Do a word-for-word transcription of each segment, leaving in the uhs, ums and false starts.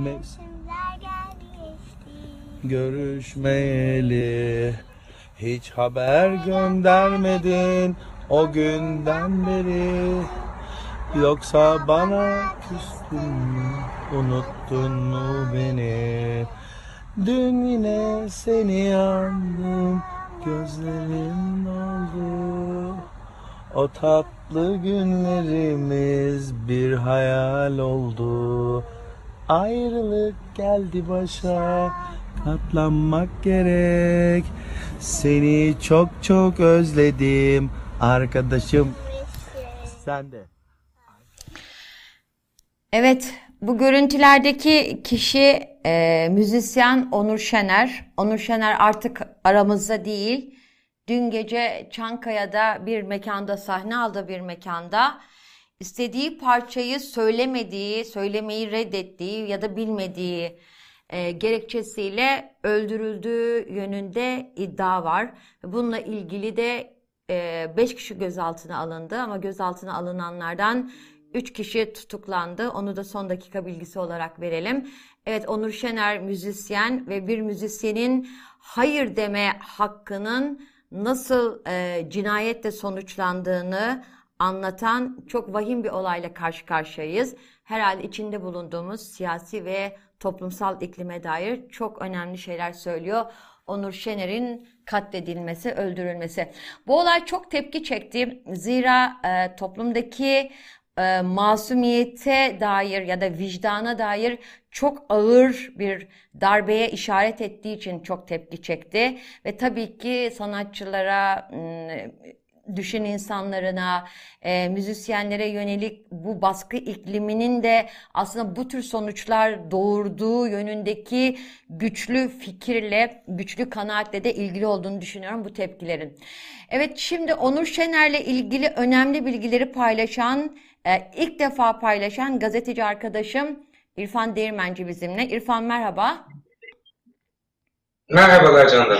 mevsimler geldi geçti. Görüşmeyeli hiç haber göndermedin o günden beri. Yoksa bana küstün mü, unuttun mu beni? Dün yine seni yandım, gözlerim doldu. O tatlı günlerimiz bir hayal oldu. Ayrılık geldi başa, katlanmak gerek. Seni çok çok özledim arkadaşım. Sen de. Evet, bu görüntülerdeki kişi e, müzisyen Onur Şener. Onur Şener artık aramızda değil. Dün gece Çankaya'da bir mekanda, sahne aldı bir mekanda. İstediği parçayı söylemediği, söylemeyi reddettiği ya da bilmediği e, gerekçesiyle öldürüldüğü yönünde iddia var. Bununla ilgili de beş e, kişi gözaltına alındı ama gözaltına alınanlardan üç kişi tutuklandı. Onu da son dakika bilgisi olarak verelim. Evet, Onur Şener müzisyen ve bir müzisyenin hayır deme hakkının nasıl e, cinayetle sonuçlandığını anlatan çok vahim bir olayla karşı karşıyayız. Herhalde içinde bulunduğumuz siyasi ve toplumsal iklime dair çok önemli şeyler söylüyor Onur Şener'in katledilmesi, öldürülmesi. Bu olay çok tepki çekti. Zira e, toplumdaki E, masumiyete dair ya da vicdana dair çok ağır bir darbeye işaret ettiği için çok tepki çekti. Ve tabii ki sanatçılara, düşün insanlarına, e, müzisyenlere yönelik bu baskı ikliminin de aslında bu tür sonuçlar doğurduğu yönündeki güçlü fikirle, güçlü kanaatle de ilgili olduğunu düşünüyorum bu tepkilerin. Evet, şimdi Onur Şener'le ilgili önemli bilgileri paylaşan, Ee, ilk defa paylaşan gazeteci arkadaşım İrfan Değirmenci bizimle. İrfan, merhaba. Merhabalar Candan.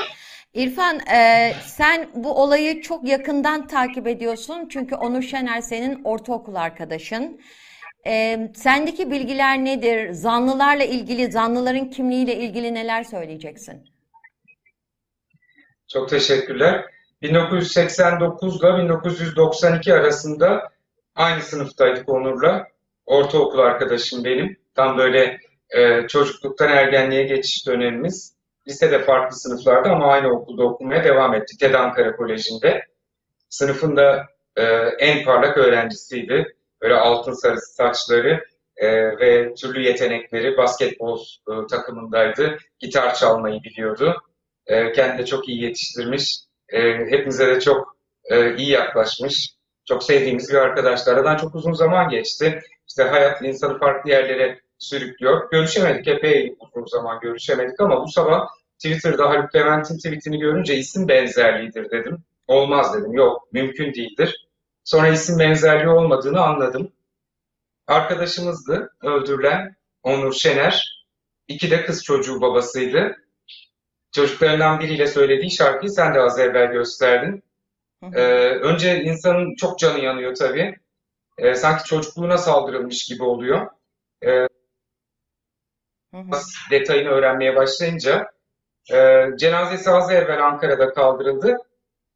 İrfan, e, sen bu olayı çok yakından takip ediyorsun. Çünkü Onur Şener senin ortaokul arkadaşın. E, sendeki bilgiler nedir? Zanlılarla ilgili, zanlıların kimliğiyle ilgili neler söyleyeceksin? Çok teşekkürler. bin dokuz yüz seksen dokuz ile bin dokuz yüz doksan iki arasında aynı sınıftaydık Onur'la. Ortaokul arkadaşım benim. Tam böyle e, çocukluktan ergenliğe geçiş dönemimiz. Lisede farklı sınıflarda ama aynı okulda okumaya devam etti. T E D Ankara Koleji'nde. Sınıfın da e, en parlak öğrencisiydi. Böyle altın sarısı saçları e, ve türlü yetenekleri. Basketbol e, takımındaydı. Gitar çalmayı biliyordu. E, kendini de çok iyi yetiştirmiş. E, hepimize de çok e, iyi yaklaşmış. Çok sevdiğimiz bir arkadaşlar. Aradan çok uzun zaman geçti. İşte hayat insanı farklı yerlere sürüklüyor. Görüşemedik. Epey uzun zaman görüşemedik ama bu sabah Twitter'da Haluk Levent'in tweetini görünce isim benzerliğidir dedim. Olmaz dedim. Yok, mümkün değildir. Sonra isim benzerliği olmadığını anladım. Arkadaşımızdı öldürülen Onur Şener. İki de kız çocuğu babasıydı. Çocuklarından biriyle söylediği şarkıyı sen de az evvel gösterdin. Ee, önce insanın çok canı yanıyor tabii. Ee, sanki çocukluğuna saldırılmış gibi oluyor. Ee, hı hı. Detayını öğrenmeye başlayınca. E, cenazesi az evvel Ankara'da kaldırıldı.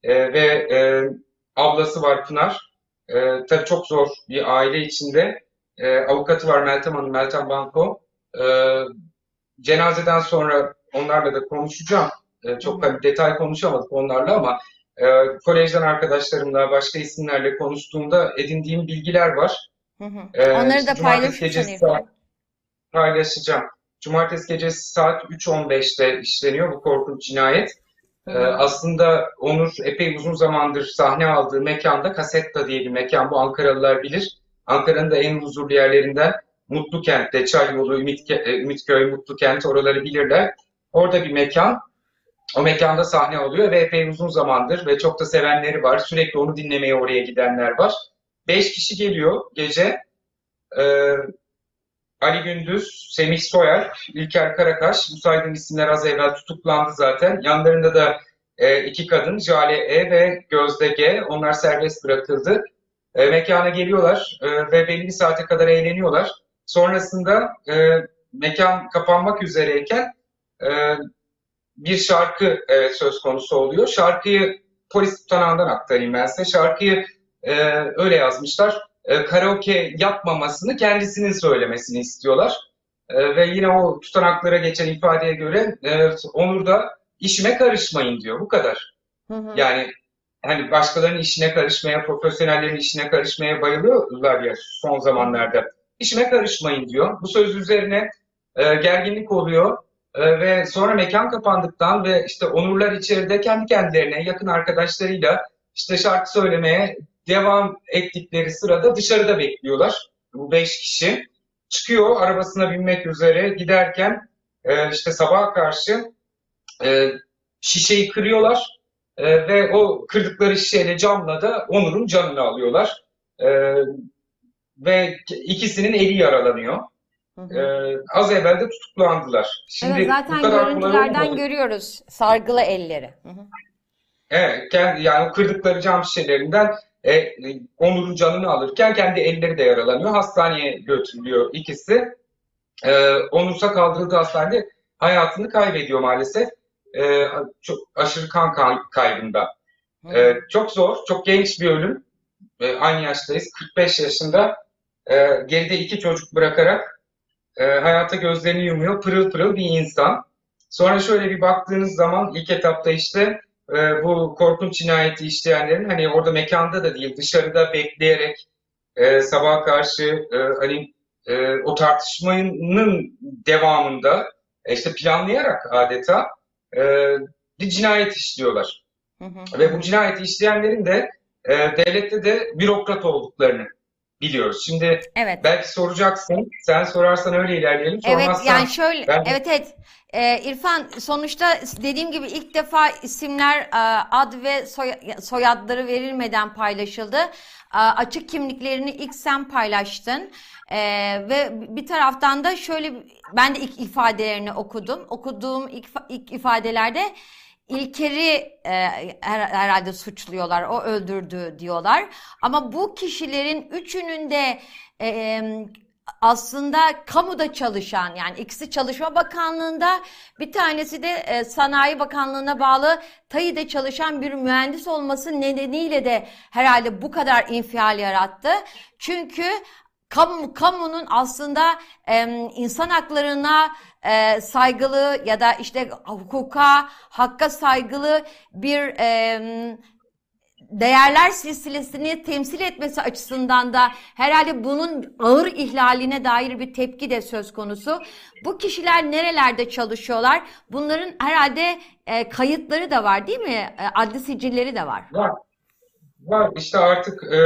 E, ve e, ablası var Pınar. E, tabii çok zor bir aile içinde. E, avukatı var Meltem Hanım, Meltem Banco. E, cenazeden sonra onlarla da konuşacağım. E, çok tabii detay konuşamadık onlarla ama E, kolejden arkadaşlarımla, başka isimlerle konuştuğumda edindiğim bilgiler var. Hı hı. E, Onları da paylaşacağım. Paylaşacağım. Cumartesi gecesi saat üç on beşte işleniyor bu korkunç cinayet. Hı hı. E, aslında Onur epey uzun zamandır sahne aldığı mekanda, Kasetta diye bir mekan, bu Ankaralılar bilir. Ankara'nın da en huzurlu yerlerinden, Mutlukent'te, Çayyolu, Ümitke, Ümitköy, Mutlukent, oraları bilirler. Orada bir mekan. O mekanda sahne oluyor ve epey uzun zamandır ve çok da sevenleri var. Sürekli onu dinlemeye oraya gidenler var. Beş kişi geliyor gece. Ee, Ali Gündüz, Semih Soyak, İlker Karakaş. Bu saydığım isimler az evvel tutuklandı zaten. Yanlarında da e, iki kadın, Cale E ve Gözde G. Onlar serbest bırakıldı. E, mekana geliyorlar e, ve belli bir saate kadar eğleniyorlar. Sonrasında e, mekan kapanmak üzereyken e, bir şarkı e, söz konusu oluyor. Şarkıyı polis tutanağından aktarayım ben size. Şarkıyı e, öyle yazmışlar. E, karaoke yapmamasını kendisinin söylemesini istiyorlar. E, ve yine o tutanaklara geçen ifadeye göre e, Onur da işime karışmayın diyor. Bu kadar. Hı hı. Yani hani başkalarının işine karışmaya, profesyonellerin işine karışmaya bayılıyorlar ya son zamanlarda. İşime karışmayın diyor. Bu söz üzerine e, gerginlik oluyor e, ve sonra mekan kapandıktan ve işte Onurlar içeride kendi kendilerine yakın arkadaşlarıyla işte şarkı söylemeye devam ettikleri sırada dışarıda bekliyorlar. Bu beş kişi çıkıyor, arabasına binmek üzere giderken e, işte sabaha karşı e, şişeyi kırıyorlar e, ve o kırdıkları şişeyle camla da Onur'un canını alıyorlar. E, Ve ikisinin eli yaralanıyor. Hı hı. Ee, az evvel de tutuklandılar. Şimdi evet, zaten görüntülerden görüyoruz sargılı elleri. Hı hı. Evet, kendi, yani kırdıkları cam şişelerinden e, Onur'un canını alırken kendi elleri de yaralanıyor. Hastaneye götürülüyor ikisi. E, Onur'sa kaldırıldığı hastanede hayatını kaybediyor maalesef. E, çok aşırı kan kaybında. E, çok zor, çok genç bir ölüm. E, aynı yaştayız. kırk beş yaşında. E, geride iki çocuk bırakarak e, hayata gözlerini yumuyor. Pırıl pırıl bir insan. Sonra şöyle bir baktığınız zaman ilk etapta işte e, bu korkunç cinayeti işleyenlerin hani orada mekanda da değil dışarıda bekleyerek e, sabaha karşı e, hani e, o tartışmanın devamında e, işte planlayarak adeta e, bir cinayet işliyorlar. Hı hı. Ve bu cinayeti işleyenlerin de e, devlette de bürokrat olduklarını biliyoruz. Şimdi evet. Belki soracaksın. Sen sorarsan öyle ilerleyelim. Sormazsan evet yani şöyle ben... evet evet. Ee, İrfan sonuçta dediğim gibi ilk defa isimler ad ve soy, soyadları verilmeden paylaşıldı. Açık kimliklerini ilk sen paylaştın. Ee, ve bir taraftan da şöyle ben de ilk ifadelerini okudum. Okuduğum ilk, ilk ifadelerde İlker'i e, her, herhalde suçluyorlar, o öldürdü diyorlar. Ama bu kişilerin üçünün de e, e, aslında kamuda çalışan, yani ikisi Çalışma Bakanlığı'nda, bir tanesi de e, Sanayi Bakanlığı'na bağlı TAYİD'de çalışan bir mühendis olması nedeniyle de herhalde bu kadar infial yarattı. Çünkü Kamu, kamunun aslında e, insan haklarına e, saygılı ya da işte hukuka, hakka saygılı bir e, değerler silsilesini temsil etmesi açısından da herhalde bunun ağır ihlaline dair bir tepki de söz konusu. Bu kişiler nerelerde çalışıyorlar? Bunların herhalde e, kayıtları da var değil mi? E, adli sicilleri de var. Evet. Var işte artık e,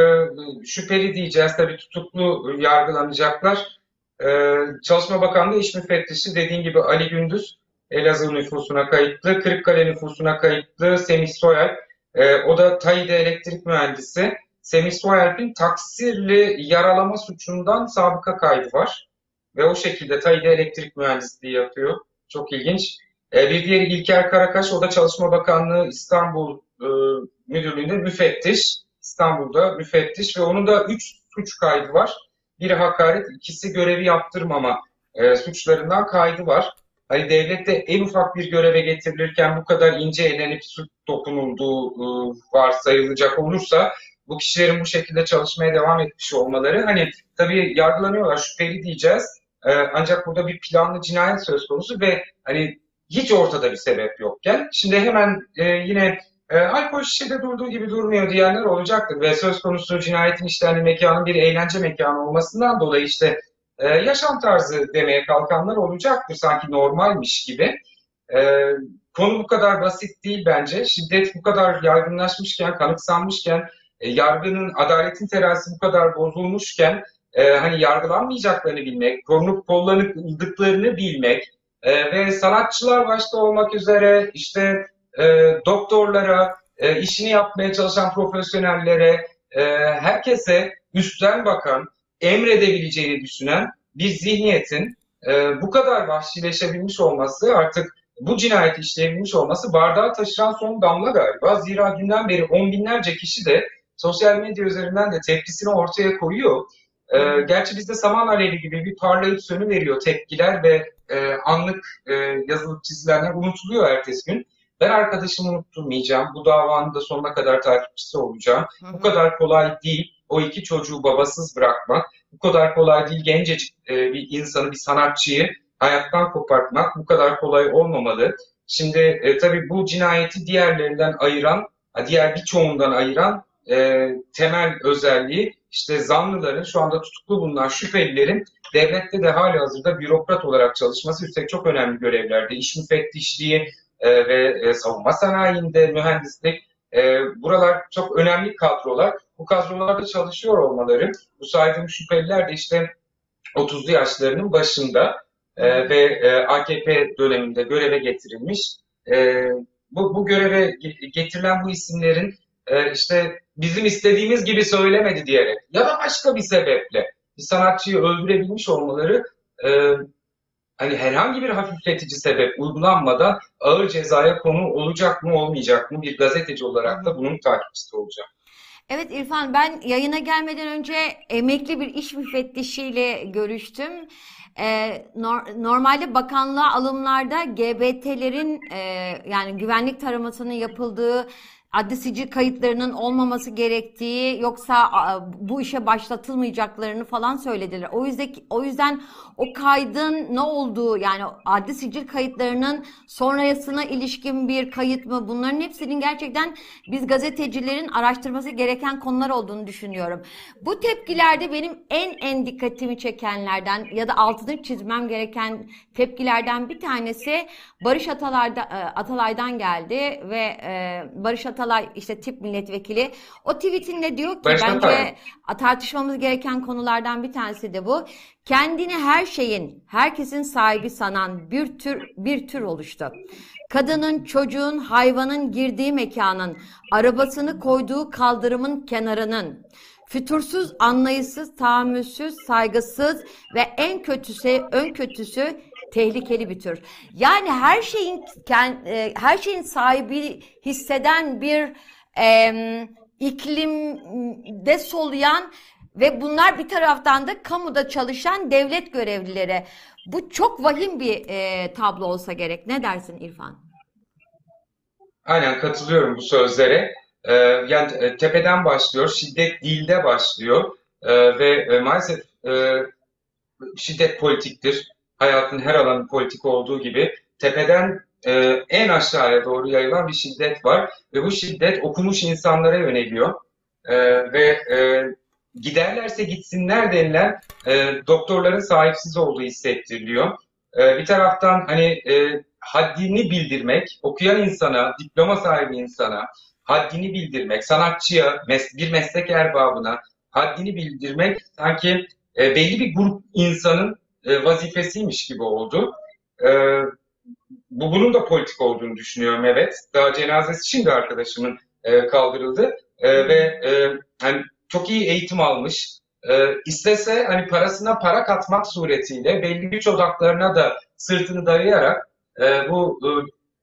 şüpheli diyeceğiz tabii tutuklu yargılanacaklar. E, Çalışma Bakanlığı İş Müfettişi dediğin gibi Ali Gündüz Elazığ nüfusuna kayıtlı, Kırıkkale nüfusuna kayıtlı Semih Soyak. E, o da TAYİD'de elektrik mühendisi. Semih Soyak'ın taksirli yaralama suçundan sabıka kaydı var. Ve o şekilde TAYİD'de elektrik mühendisliği yapıyor. Çok ilginç. E, bir diğeri İlker Karakaş, o da Çalışma Bakanlığı İstanbul E, Müdürlüğü'nde müfettiş, İstanbul'da müfettiş ve onun da üç suç kaydı var. Biri hakaret, ikisi görevi yaptırmama e, suçlarından kaydı var. Hani devlette en ufak bir göreve getirilirken bu kadar ince elenip suç dokunulduğu e, varsayılacak olursa bu kişilerin bu şekilde çalışmaya devam etmiş olmaları, hani tabii yargılanıyorlar, şüpheli diyeceğiz. E, ancak burada bir planlı cinayet söz konusu ve hani hiç ortada bir sebep yokken şimdi hemen e, yine E, alkol şişede durduğu gibi durmuyor diyenler olacaktır ve söz konusu cinayetin işlendiği mekanın bir eğlence mekanı olmasından dolayı işte e, yaşam tarzı demeye kalkanlar olacaktır sanki normalmiş gibi. E, konu bu kadar basit değil bence. Şiddet bu kadar yaygınlaşmışken, kanıksanmışken, e, yargının, adaletin terazisi bu kadar bozulmuşken e, hani yargılanmayacaklarını bilmek, korunup kollanıldıklarını bilmek e, ve sanatçılar başta olmak üzere işte E, doktorlara, e, işini yapmaya çalışan profesyonellere, e, herkese üstten bakan, emredebileceğini düşünen bir zihniyetin e, bu kadar vahşileşebilmiş olması, artık bu cinayeti işleyebilmiş olması bardağı taşıran son damla galiba. Zira dünden beri on binlerce kişi de sosyal medya üzerinden de tepkisini ortaya koyuyor. E, gerçi bizde saman alevi gibi bir parlayıp sönüveriyor tepkiler ve e, anlık e, yazılıp çizilenler unutuluyor ertesi gün. Ben arkadaşımı unutturmayacağım, bu davanın da sonuna kadar takipçisi olacağım. Hı hı. Bu kadar kolay değil o iki çocuğu babasız bırakmak, bu kadar kolay değil gencecik e, bir insanı, bir sanatçıyı hayattan kopartmak, bu kadar kolay olmamalı. Şimdi e, tabii bu cinayeti diğerlerinden ayıran, diğer birçoğundan ayıran e, temel özelliği işte zanlıların, şu anda tutuklu bulunan şüphelilerin devlette de hali hazırda bürokrat olarak çalışması, üstelik çok önemli görevlerde, iş müfettişliği e, ve e, savunma sanayinde, mühendislik, e, buralar çok önemli kadrolar. Bu kadrolarda çalışıyor olmaları, bu saydığım şüpheliler de işte otuzlu yaşlarının başında e, ve e, A K P döneminde göreve getirilmiş. E, bu, bu göreve getirilen bu isimlerin e, işte bizim istediğimiz gibi söylemedi diyerek ya da başka bir sebeple bir sanatçıyı öldürebilmiş olmaları, e, hani herhangi bir hafifletici sebep uygulanmadan ağır cezaya konu olacak mı olmayacak mı, bir gazeteci olarak da bunun takipçisi olacağım. Evet İrfan, ben yayına gelmeden önce emekli bir iş müfettişiyle görüştüm. Ee, nor- normalde bakanlığa alımlarda G B T'lerin e, yani güvenlik taramasının yapıldığı, adli sicil kayıtlarının olmaması gerektiği, yoksa bu işe başlatılmayacaklarını falan söylediler. O yüzden o yüzden o kaydın ne olduğu, yani adli sicil kayıtlarının sonrasına ilişkin bir kayıt mı, bunların hepsinin gerçekten biz gazetecilerin araştırması gereken konular olduğunu düşünüyorum. Bu tepkilerde benim en en dikkatimi çekenlerden ya da altını çizmem gereken tepkilerden bir tanesi Barış Atalay'da, Atalay'dan geldi ve Barış Atalay'dan Atalay, işte tip milletvekili, o tweetinde diyor ki Başka bence tabii. tartışmamız gereken konulardan bir tanesi de bu. Kendini her şeyin, herkesin sahibi sanan bir tür bir tür oluştu. Kadının, çocuğun, hayvanın girdiği mekanın, arabasını koyduğu kaldırımın kenarının, fütursuz, anlayışsız, tahammülsüz, saygısız ve en kötüsü, ön kötüsü tehlikeli bir tür. Yani her şeyin her şeyin sahibi hisseden bir e, iklimde soluyan ve bunlar bir taraftan da kamuda çalışan devlet görevlileri. Bu çok vahim bir e, tablo olsa gerek. Ne dersin İrfan? Aynen katılıyorum bu sözlere. Ee, yani tepeden başlıyor, şiddet dilde başlıyor ee, ve maalesef e, şiddet politiktir. Hayatın her alanı politik olduğu gibi tepeden e, en aşağıya doğru yayılan bir şiddet var. Ve bu şiddet okumuş insanlara yöneliyor. E, ve e, giderlerse gitsinler denilen e, doktorların sahipsiz olduğu hissettiriliyor. E, bir taraftan hani e, haddini bildirmek, okuyan insana, diploma sahibi insana haddini bildirmek, sanatçıya, mes- bir meslek erbabına haddini bildirmek sanki e, belli bir grup insanın vazifesiymiş gibi oldu. Ee, bu bunun da politik olduğunu düşünüyorum, evet. Daha cenazesi şimdi arkadaşımın e, kaldırıldı e, ve e, hani çok iyi eğitim almış. E, istese hani parasına para katmak suretiyle belli güç odaklarına da sırtını dayayarak e, bu e,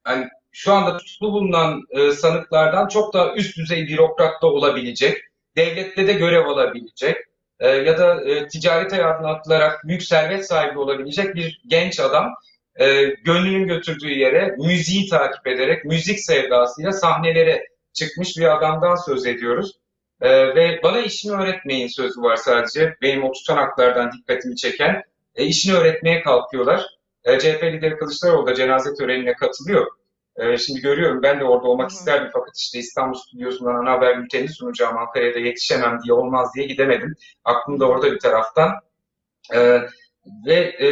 hani şu anda tutuklu bulunan e, sanıklardan çok daha üst düzey bürokrat da olabilecek, devlette de görev alabilecek ya da e, ticaret hayatına atılarak büyük servet sahibi olabilecek bir genç adam e, gönlünün götürdüğü yere müziği takip ederek müzik sevdasıyla sahnelere çıkmış bir adamdan söz ediyoruz. E, ve bana işini öğretmeyin sözü var sadece. Benim o tutanaklardan dikkatimi çeken e, işini öğretmeye kalkıyorlar. E, C H P lideri Kılıçdaroğlu da cenaze törenine katılıyor. E, şimdi görüyorum, ben de orada olmak Hı. isterdim fakat işte İstanbul Stüdyosu'ndan ana haber bülteni sunacağım, Ankara'da yetişemem diye, olmaz diye gidemedim. Aklım da orada bir taraftan. E, ve e,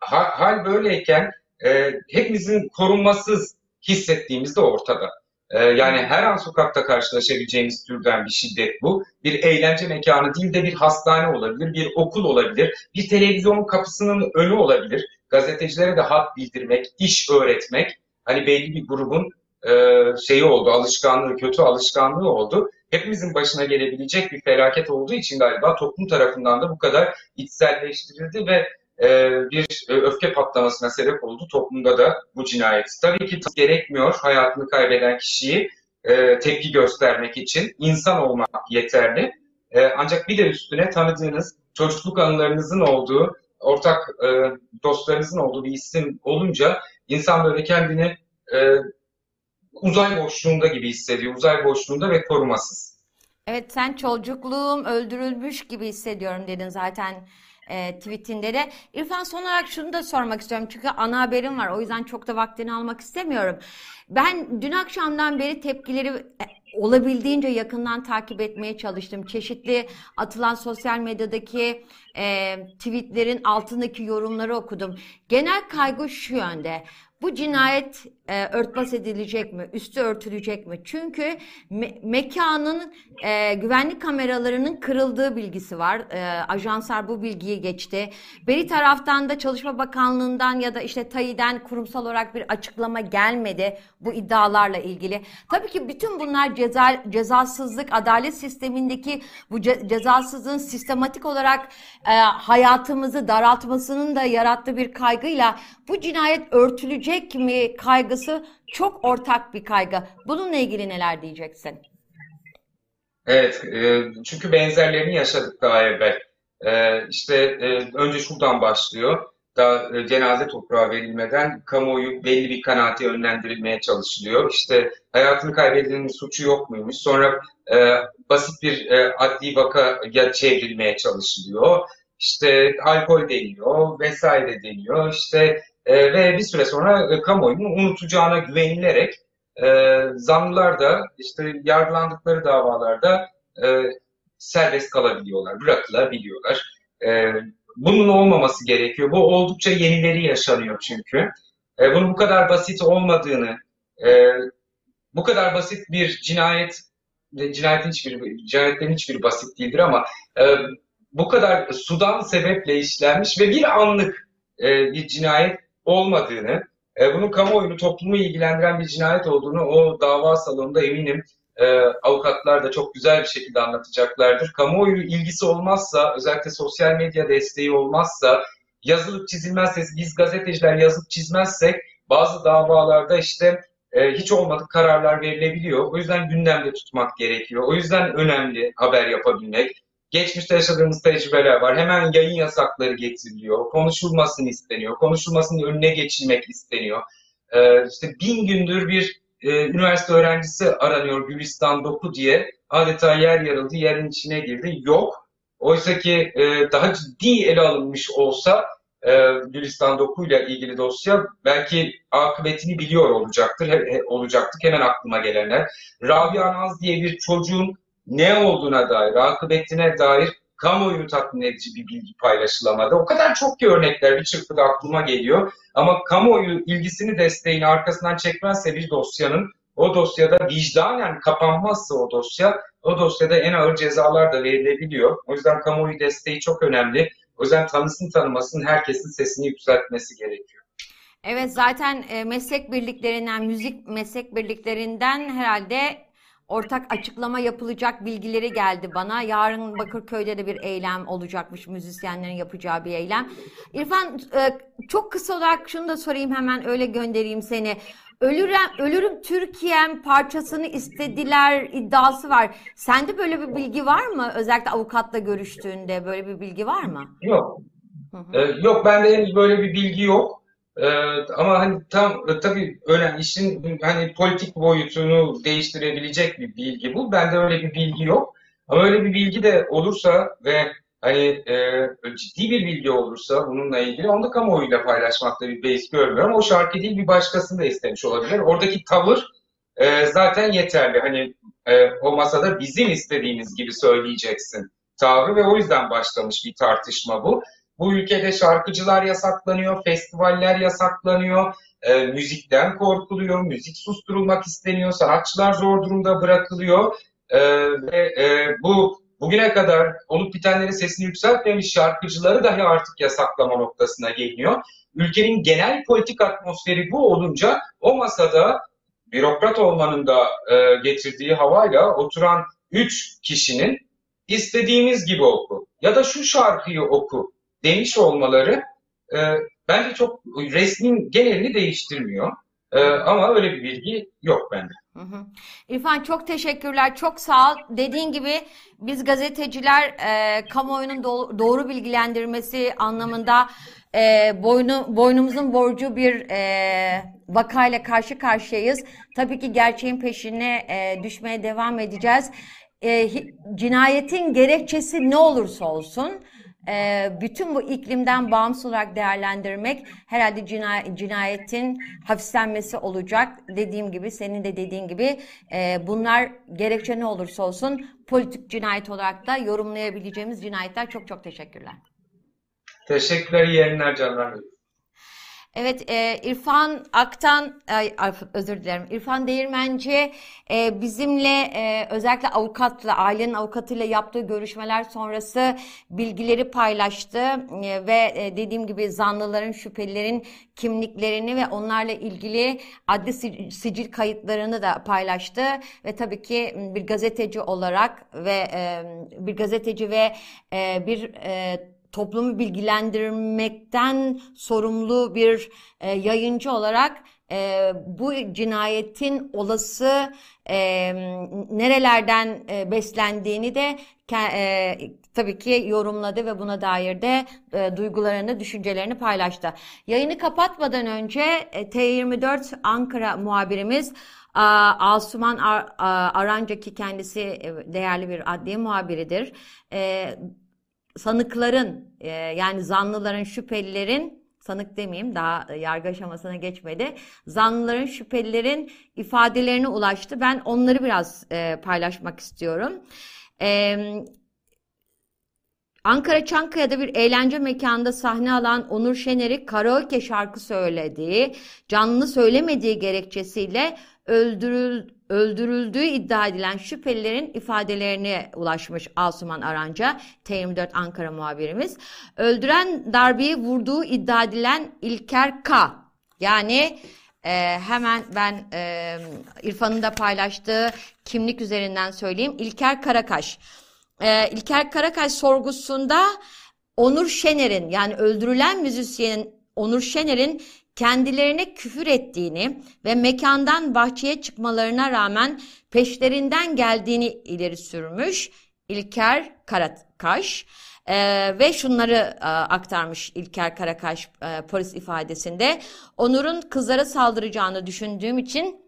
hal böyleyken e, hepimizin korunmasız hissettiğimiz de ortada. E, yani her an sokakta karşılaşabileceğimiz türden bir şiddet bu. Bir eğlence mekanı değil de bir hastane olabilir, bir okul olabilir, bir televizyon kapısının önü olabilir. Gazetecilere de hat bildirmek, iş öğretmek. Hani belli bir grubun e, şeyi oldu, alışkanlığı, kötü alışkanlığı oldu. Hepimizin başına gelebilecek bir felaket olduğu için galiba toplum tarafından da bu kadar içselleştirildi ve e, bir e, öfke patlamasına sebep oldu toplumda da bu cinayet. Tabii ki gerekmiyor hayatını kaybeden kişiyi e, tepki göstermek için. İnsan olmak yeterli. E, ancak bir de üstüne tanıdığınız, çocukluk anılarınızın olduğu, ortak e, dostlarınızın olduğu bir isim olunca insan böyle kendini e, uzay boşluğunda gibi hissediyor. Uzay boşluğunda ve korumasız. Evet, sen çocukluğum öldürülmüş gibi hissediyorum dedin zaten e, tweetinde de. İrfan, son olarak şunu da sormak istiyorum. Çünkü ana haberim var. O yüzden çok da vaktini almak istemiyorum. Ben dün akşamdan beri tepkileri olabildiğince yakından takip etmeye çalıştım. Çeşitli atılan sosyal medyadaki e, tweetlerin altındaki yorumları okudum. Genel kaygı şu yönde: bu cinayet e, örtbas edilecek mi? Üstü örtülecek mi? Çünkü me- mekanın e, güvenlik kameralarının kırıldığı bilgisi var. E, ajanslar bu bilgiyi geçti. Bir taraftan da Çalışma Bakanlığı'ndan ya da işte TAYİD'den kurumsal olarak bir açıklama gelmedi bu iddialarla ilgili. Tabii ki bütün bunlar ceza, cezasızlık, adalet sistemindeki bu ce- cezasızlığın sistematik olarak e, hayatımızı daraltmasının da yarattığı bir kaygıyla bu cinayet örtülecek mi kaygısı çok ortak bir kaygı. Bununla ilgili neler diyeceksin? Evet, e, çünkü benzerlerini yaşadık daha evvel. E, işte e, önce şuradan başlıyor. Daha e, cenaze toprağa verilmeden kamuoyu belli bir kanaate yönlendirilmeye çalışılıyor. İşte hayatını kaybedenin suçu yok muymuş? Sonra e, basit bir e, adli vakaya çevrilmeye çalışılıyor. İşte alkol deniyor vesaire deniyor. İşte Ee, ve bir süre sonra e, kamuoyunun unutacağına güvenilerek e, zanlılar da işte yargılandıkları davalarda e, serbest kalabiliyorlar, bırakılabiliyorlar. E, bunun olmaması gerekiyor. Bu oldukça yenileri yaşanıyor çünkü. E, bunun bu kadar basit olmadığını, e, bu kadar basit bir cinayet, cinayetin hiçbir, cinayetlerin hiçbiri basit değildir ama e, bu kadar sudan sebeple işlenmiş ve bir anlık e, bir cinayet olmadığını, bunun kamuoyunu, toplumu ilgilendiren bir cinayet olduğunu o dava salonunda eminim avukatlar da çok güzel bir şekilde anlatacaklardır. Kamuoyu ilgisi olmazsa, özellikle sosyal medya desteği olmazsa, yazılıp çizilmezse, biz gazeteciler yazıp çizmezsek bazı davalarda işte hiç olmadık kararlar verilebiliyor. O yüzden gündemde tutmak gerekiyor. O yüzden önemli haber yapabilmek. Geçmişte yaşadığımız tecrübeler var. Hemen yayın yasakları getiriliyor. Konuşulmasını isteniyor. Konuşulmasının önüne geçilmek isteniyor. Ee, işte bin gündür bir e, üniversite öğrencisi aranıyor Gülistan Doku diye. Adeta yer yarıldı, yerin içine girdi. Yok. Oysa ki e, daha ciddi ele alınmış olsa e, Gülistan Doku ile ilgili dosya belki akıbetini biliyor olacaktır. He, he, olacaktık hemen aklıma gelenler. Rabia Naz diye bir çocuğun ne olduğuna dair, akıbetine dair kamuoyu tatmin edici bir bilgi paylaşılamadı. O kadar çok ki örnekler bir çırpıda aklıma geliyor. Ama kamuoyu ilgisini, desteğini arkasından çekmezse bir dosyanın, o dosyada vicdanen kapanmazsa o dosya, o dosyada en ağır cezalar da verilebiliyor. O yüzden kamuoyu desteği çok önemli. O yüzden tanısın tanımasın herkesin sesini yükseltmesi gerekiyor. Evet, zaten meslek birliklerinden, müzik meslek birliklerinden herhalde ortak açıklama yapılacak bilgileri geldi bana. Yarın Bakırköy'de de bir eylem olacakmış. Müzisyenlerin yapacağı bir eylem. İrfan, çok kısa olarak şunu da sorayım, hemen öyle göndereyim seni. Ölürüm, ölürüm Türkiye'm parçasını istediler iddiası var. Sende böyle bir bilgi var mı? Özellikle avukatla görüştüğünde böyle bir bilgi var mı? Yok. Hı hı. Ee, yok, bende henüz böyle bir bilgi yok. Ee, ama hani tam tabii önemli, işin hani politik boyutunu değiştirebilecek bir bilgi bu. Bende öyle bir bilgi yok. Ama öyle bir bilgi de olursa ve hani e, ciddi bir bilgi olursa bununla ilgili, onu da kamuoyuyla paylaşmakta bir beis görmüyorum. O şarkı değil, bir başkasını da istemiş olabilir. Oradaki tavır e, zaten yeterli. Hani e, o masada bizim istediğimiz gibi söyleyeceksin tavrı ve o yüzden başlamış bir tartışma bu. Bu ülkede şarkıcılar yasaklanıyor, festivaller yasaklanıyor, e, müzikten korkuluyor, müzik susturulmak isteniyor, sanatçılar zor durumda bırakılıyor. E, ve e, bu bugüne kadar olup bitenlerin sesini yükseltmemiş şarkıcıları dahi artık yasaklama noktasına geliyor. Ülkenin genel politik atmosferi bu olunca o masada bürokrat olmanın da e, getirdiği havayla oturan üç kişinin istediğimiz gibi oku ya da şu şarkıyı oku demiş olmaları e, bence çok resmin genelini değiştirmiyor. Ee, ama öyle bir bilgi yok bende. Hı hı. İrfan, çok teşekkürler, çok sağ ol. Dediğin gibi biz gazeteciler e, kamuoyunun do- doğru bilgilendirmesi anlamında e, boynu, boynumuzun borcu bir e, vakayla karşı karşıyayız. Tabii ki gerçeğin peşine e, düşmeye devam edeceğiz. E, cinayetin gerekçesi ne olursa olsun, e, bütün bu iklimden bağımsız olarak değerlendirmek herhalde cinay- cinayetin hafiflenmesi olacak. Dediğim gibi, senin de dediğin gibi e, bunlar gerekçe ne olursa olsun politik cinayet olarak da yorumlayabileceğimiz cinayetler. Çok çok teşekkürler. Teşekkürler, iyi yayınlar canlar. Evet, e, İrfan Aktan, ay, özür dilerim, İrfan Değirmenci e, bizimle e, özellikle avukatla, ailenin avukatıyla yaptığı görüşmeler sonrası bilgileri paylaştı e, ve e, dediğim gibi zanlıların, şüphelilerin kimliklerini ve onlarla ilgili adli sicil kayıtlarını da paylaştı ve tabii ki bir gazeteci olarak ve e, bir gazeteci ve e, bir e, toplumu bilgilendirmekten sorumlu bir e, yayıncı olarak e, bu cinayetin olası e, nerelerden e, beslendiğini de e, tabii ki yorumladı ve buna dair de e, duygularını, düşüncelerini paylaştı. Yayını kapatmadan önce e, T yirmi dört Ankara muhabirimiz Asuman Aranca, ki kendisi değerli bir adliye muhabiridir, E, sanıkların, yani zanlıların, şüphelilerin, sanık demeyeyim daha yargı aşamasına geçmedi, zanlıların, şüphelilerin ifadelerine ulaştı. Ben onları biraz paylaşmak istiyorum. Ankara Çankaya'da bir eğlence mekanında sahne alan Onur Şener'i karaoke şarkı söylediği, canlı söylemediği gerekçesiyle öldürül, öldürüldüğü iddia edilen şüphelilerin ifadelerine ulaşmış Asuman Aranca, T yirmi dört Ankara muhabirimiz. Öldüren darbeyi vurduğu iddia edilen İlker K. Yani e, hemen ben e, İrfan'ın da paylaştığı kimlik üzerinden söyleyeyim. İlker Karakaş. E, İlker Karakaş sorgusunda Onur Şener'in, yani öldürülen müzisyenin Onur Şener'in kendilerine küfür ettiğini ve mekandan bahçeye çıkmalarına rağmen peşlerinden geldiğini ileri sürmüş İlker Karakaş ee, ve şunları e, aktarmış İlker Karakaş e, polis ifadesinde. Onur'un kızlara saldıracağını düşündüğüm için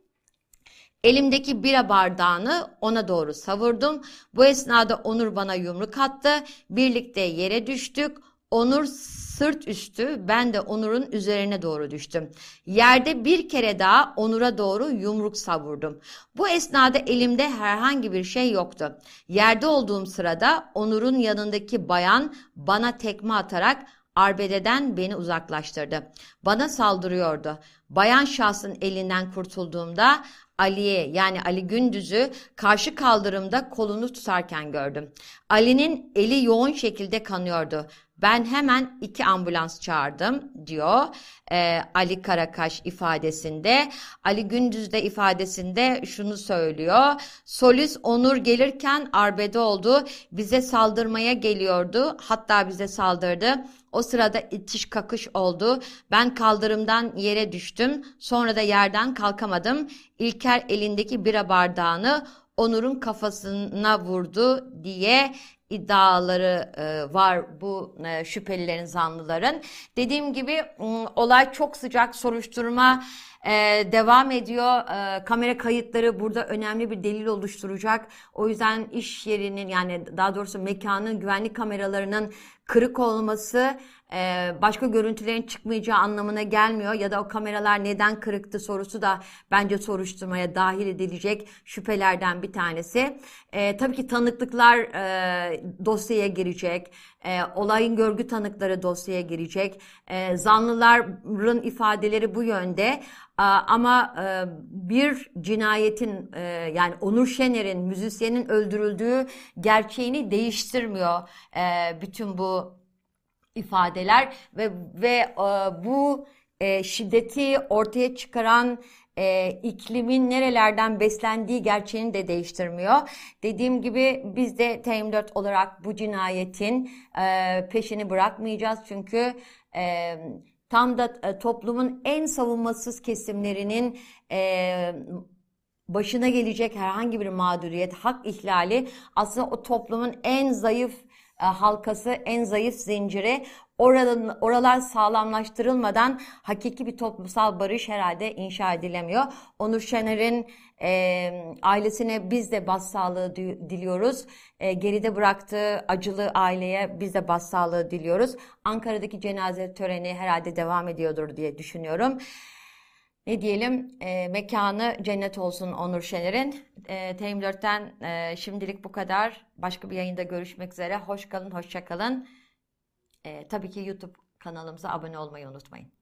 elimdeki bira bardağını ona doğru savurdum. Bu esnada Onur bana yumruk attı. Birlikte yere düştük. Onur sırt üstü, ben de Onur'un üzerine doğru düştüm. Yerde bir kere daha Onur'a doğru yumruk savurdum. Bu esnada elimde herhangi bir şey yoktu. Yerde olduğum sırada Onur'un yanındaki bayan bana tekme atarak arbededen beni uzaklaştırdı. Bana saldırıyordu. Bayan şahsın elinden kurtulduğumda Ali'ye, yani Ali Gündüz'ü karşı kaldırımda kolunu tutarken gördüm. Ali'nin eli yoğun şekilde kanıyordu. Ben hemen iki ambulans çağırdım diyor ee, Ali Karakaş ifadesinde. Ali Gündüz de ifadesinde şunu söylüyor. Solist Onur gelirken arbede oldu. Bize saldırmaya geliyordu. Hatta bize saldırdı. O sırada itiş kakış oldu. Ben kaldırımdan yere düştüm. Sonra da yerden kalkamadım. İlker elindeki bira bardağını Onur'un kafasına vurdu diye iddiaları var bu şüphelilerin, zanlıların. Dediğim gibi olay çok sıcak, soruşturma devam ediyor. Kamera kayıtları burada önemli bir delil oluşturacak. O yüzden iş yerinin, yani daha doğrusu mekanın güvenlik kameralarının kırık olması başka görüntülerin çıkmayacağı anlamına gelmiyor. Ya da o kameralar neden kırıktı sorusu da bence soruşturmaya dahil edilecek şüphelerden bir tanesi. E, tabii ki tanıklıklar e, dosyaya girecek. E, olayın görgü tanıkları dosyaya girecek. E, zanlıların ifadeleri bu yönde. Ama bir cinayetin, yani Onur Şener'in, müzisyenin öldürüldüğü gerçeğini değiştirmiyor bütün bu ifadeler ve ve bu şiddeti ortaya çıkaran E, iklimin nerelerden beslendiği gerçeğini de değiştirmiyor. Dediğim gibi biz de T yirmi dört olarak bu cinayetin e, peşini bırakmayacağız. Çünkü e, tam da toplumun en savunmasız kesimlerinin e, başına gelecek herhangi bir mağduriyet, hak ihlali aslında o toplumun en zayıf e, halkası, en zayıf zinciri. Oradan, oralar sağlamlaştırılmadan hakiki bir toplumsal barış herhalde inşa edilemiyor. Onur Şener'in e, ailesine biz de başsağlığı diliyoruz. E, geride bıraktığı acılı aileye biz de başsağlığı diliyoruz. Ankara'daki cenaze töreni herhalde devam ediyordur diye düşünüyorum. Ne diyelim, e, mekanı cennet olsun Onur Şener'in. E, T yirmi dört'ten e, şimdilik bu kadar. Başka bir yayında görüşmek üzere. Hoş kalın, hoşça kalın. Ee, tabii ki YouTube kanalımıza abone olmayı unutmayın.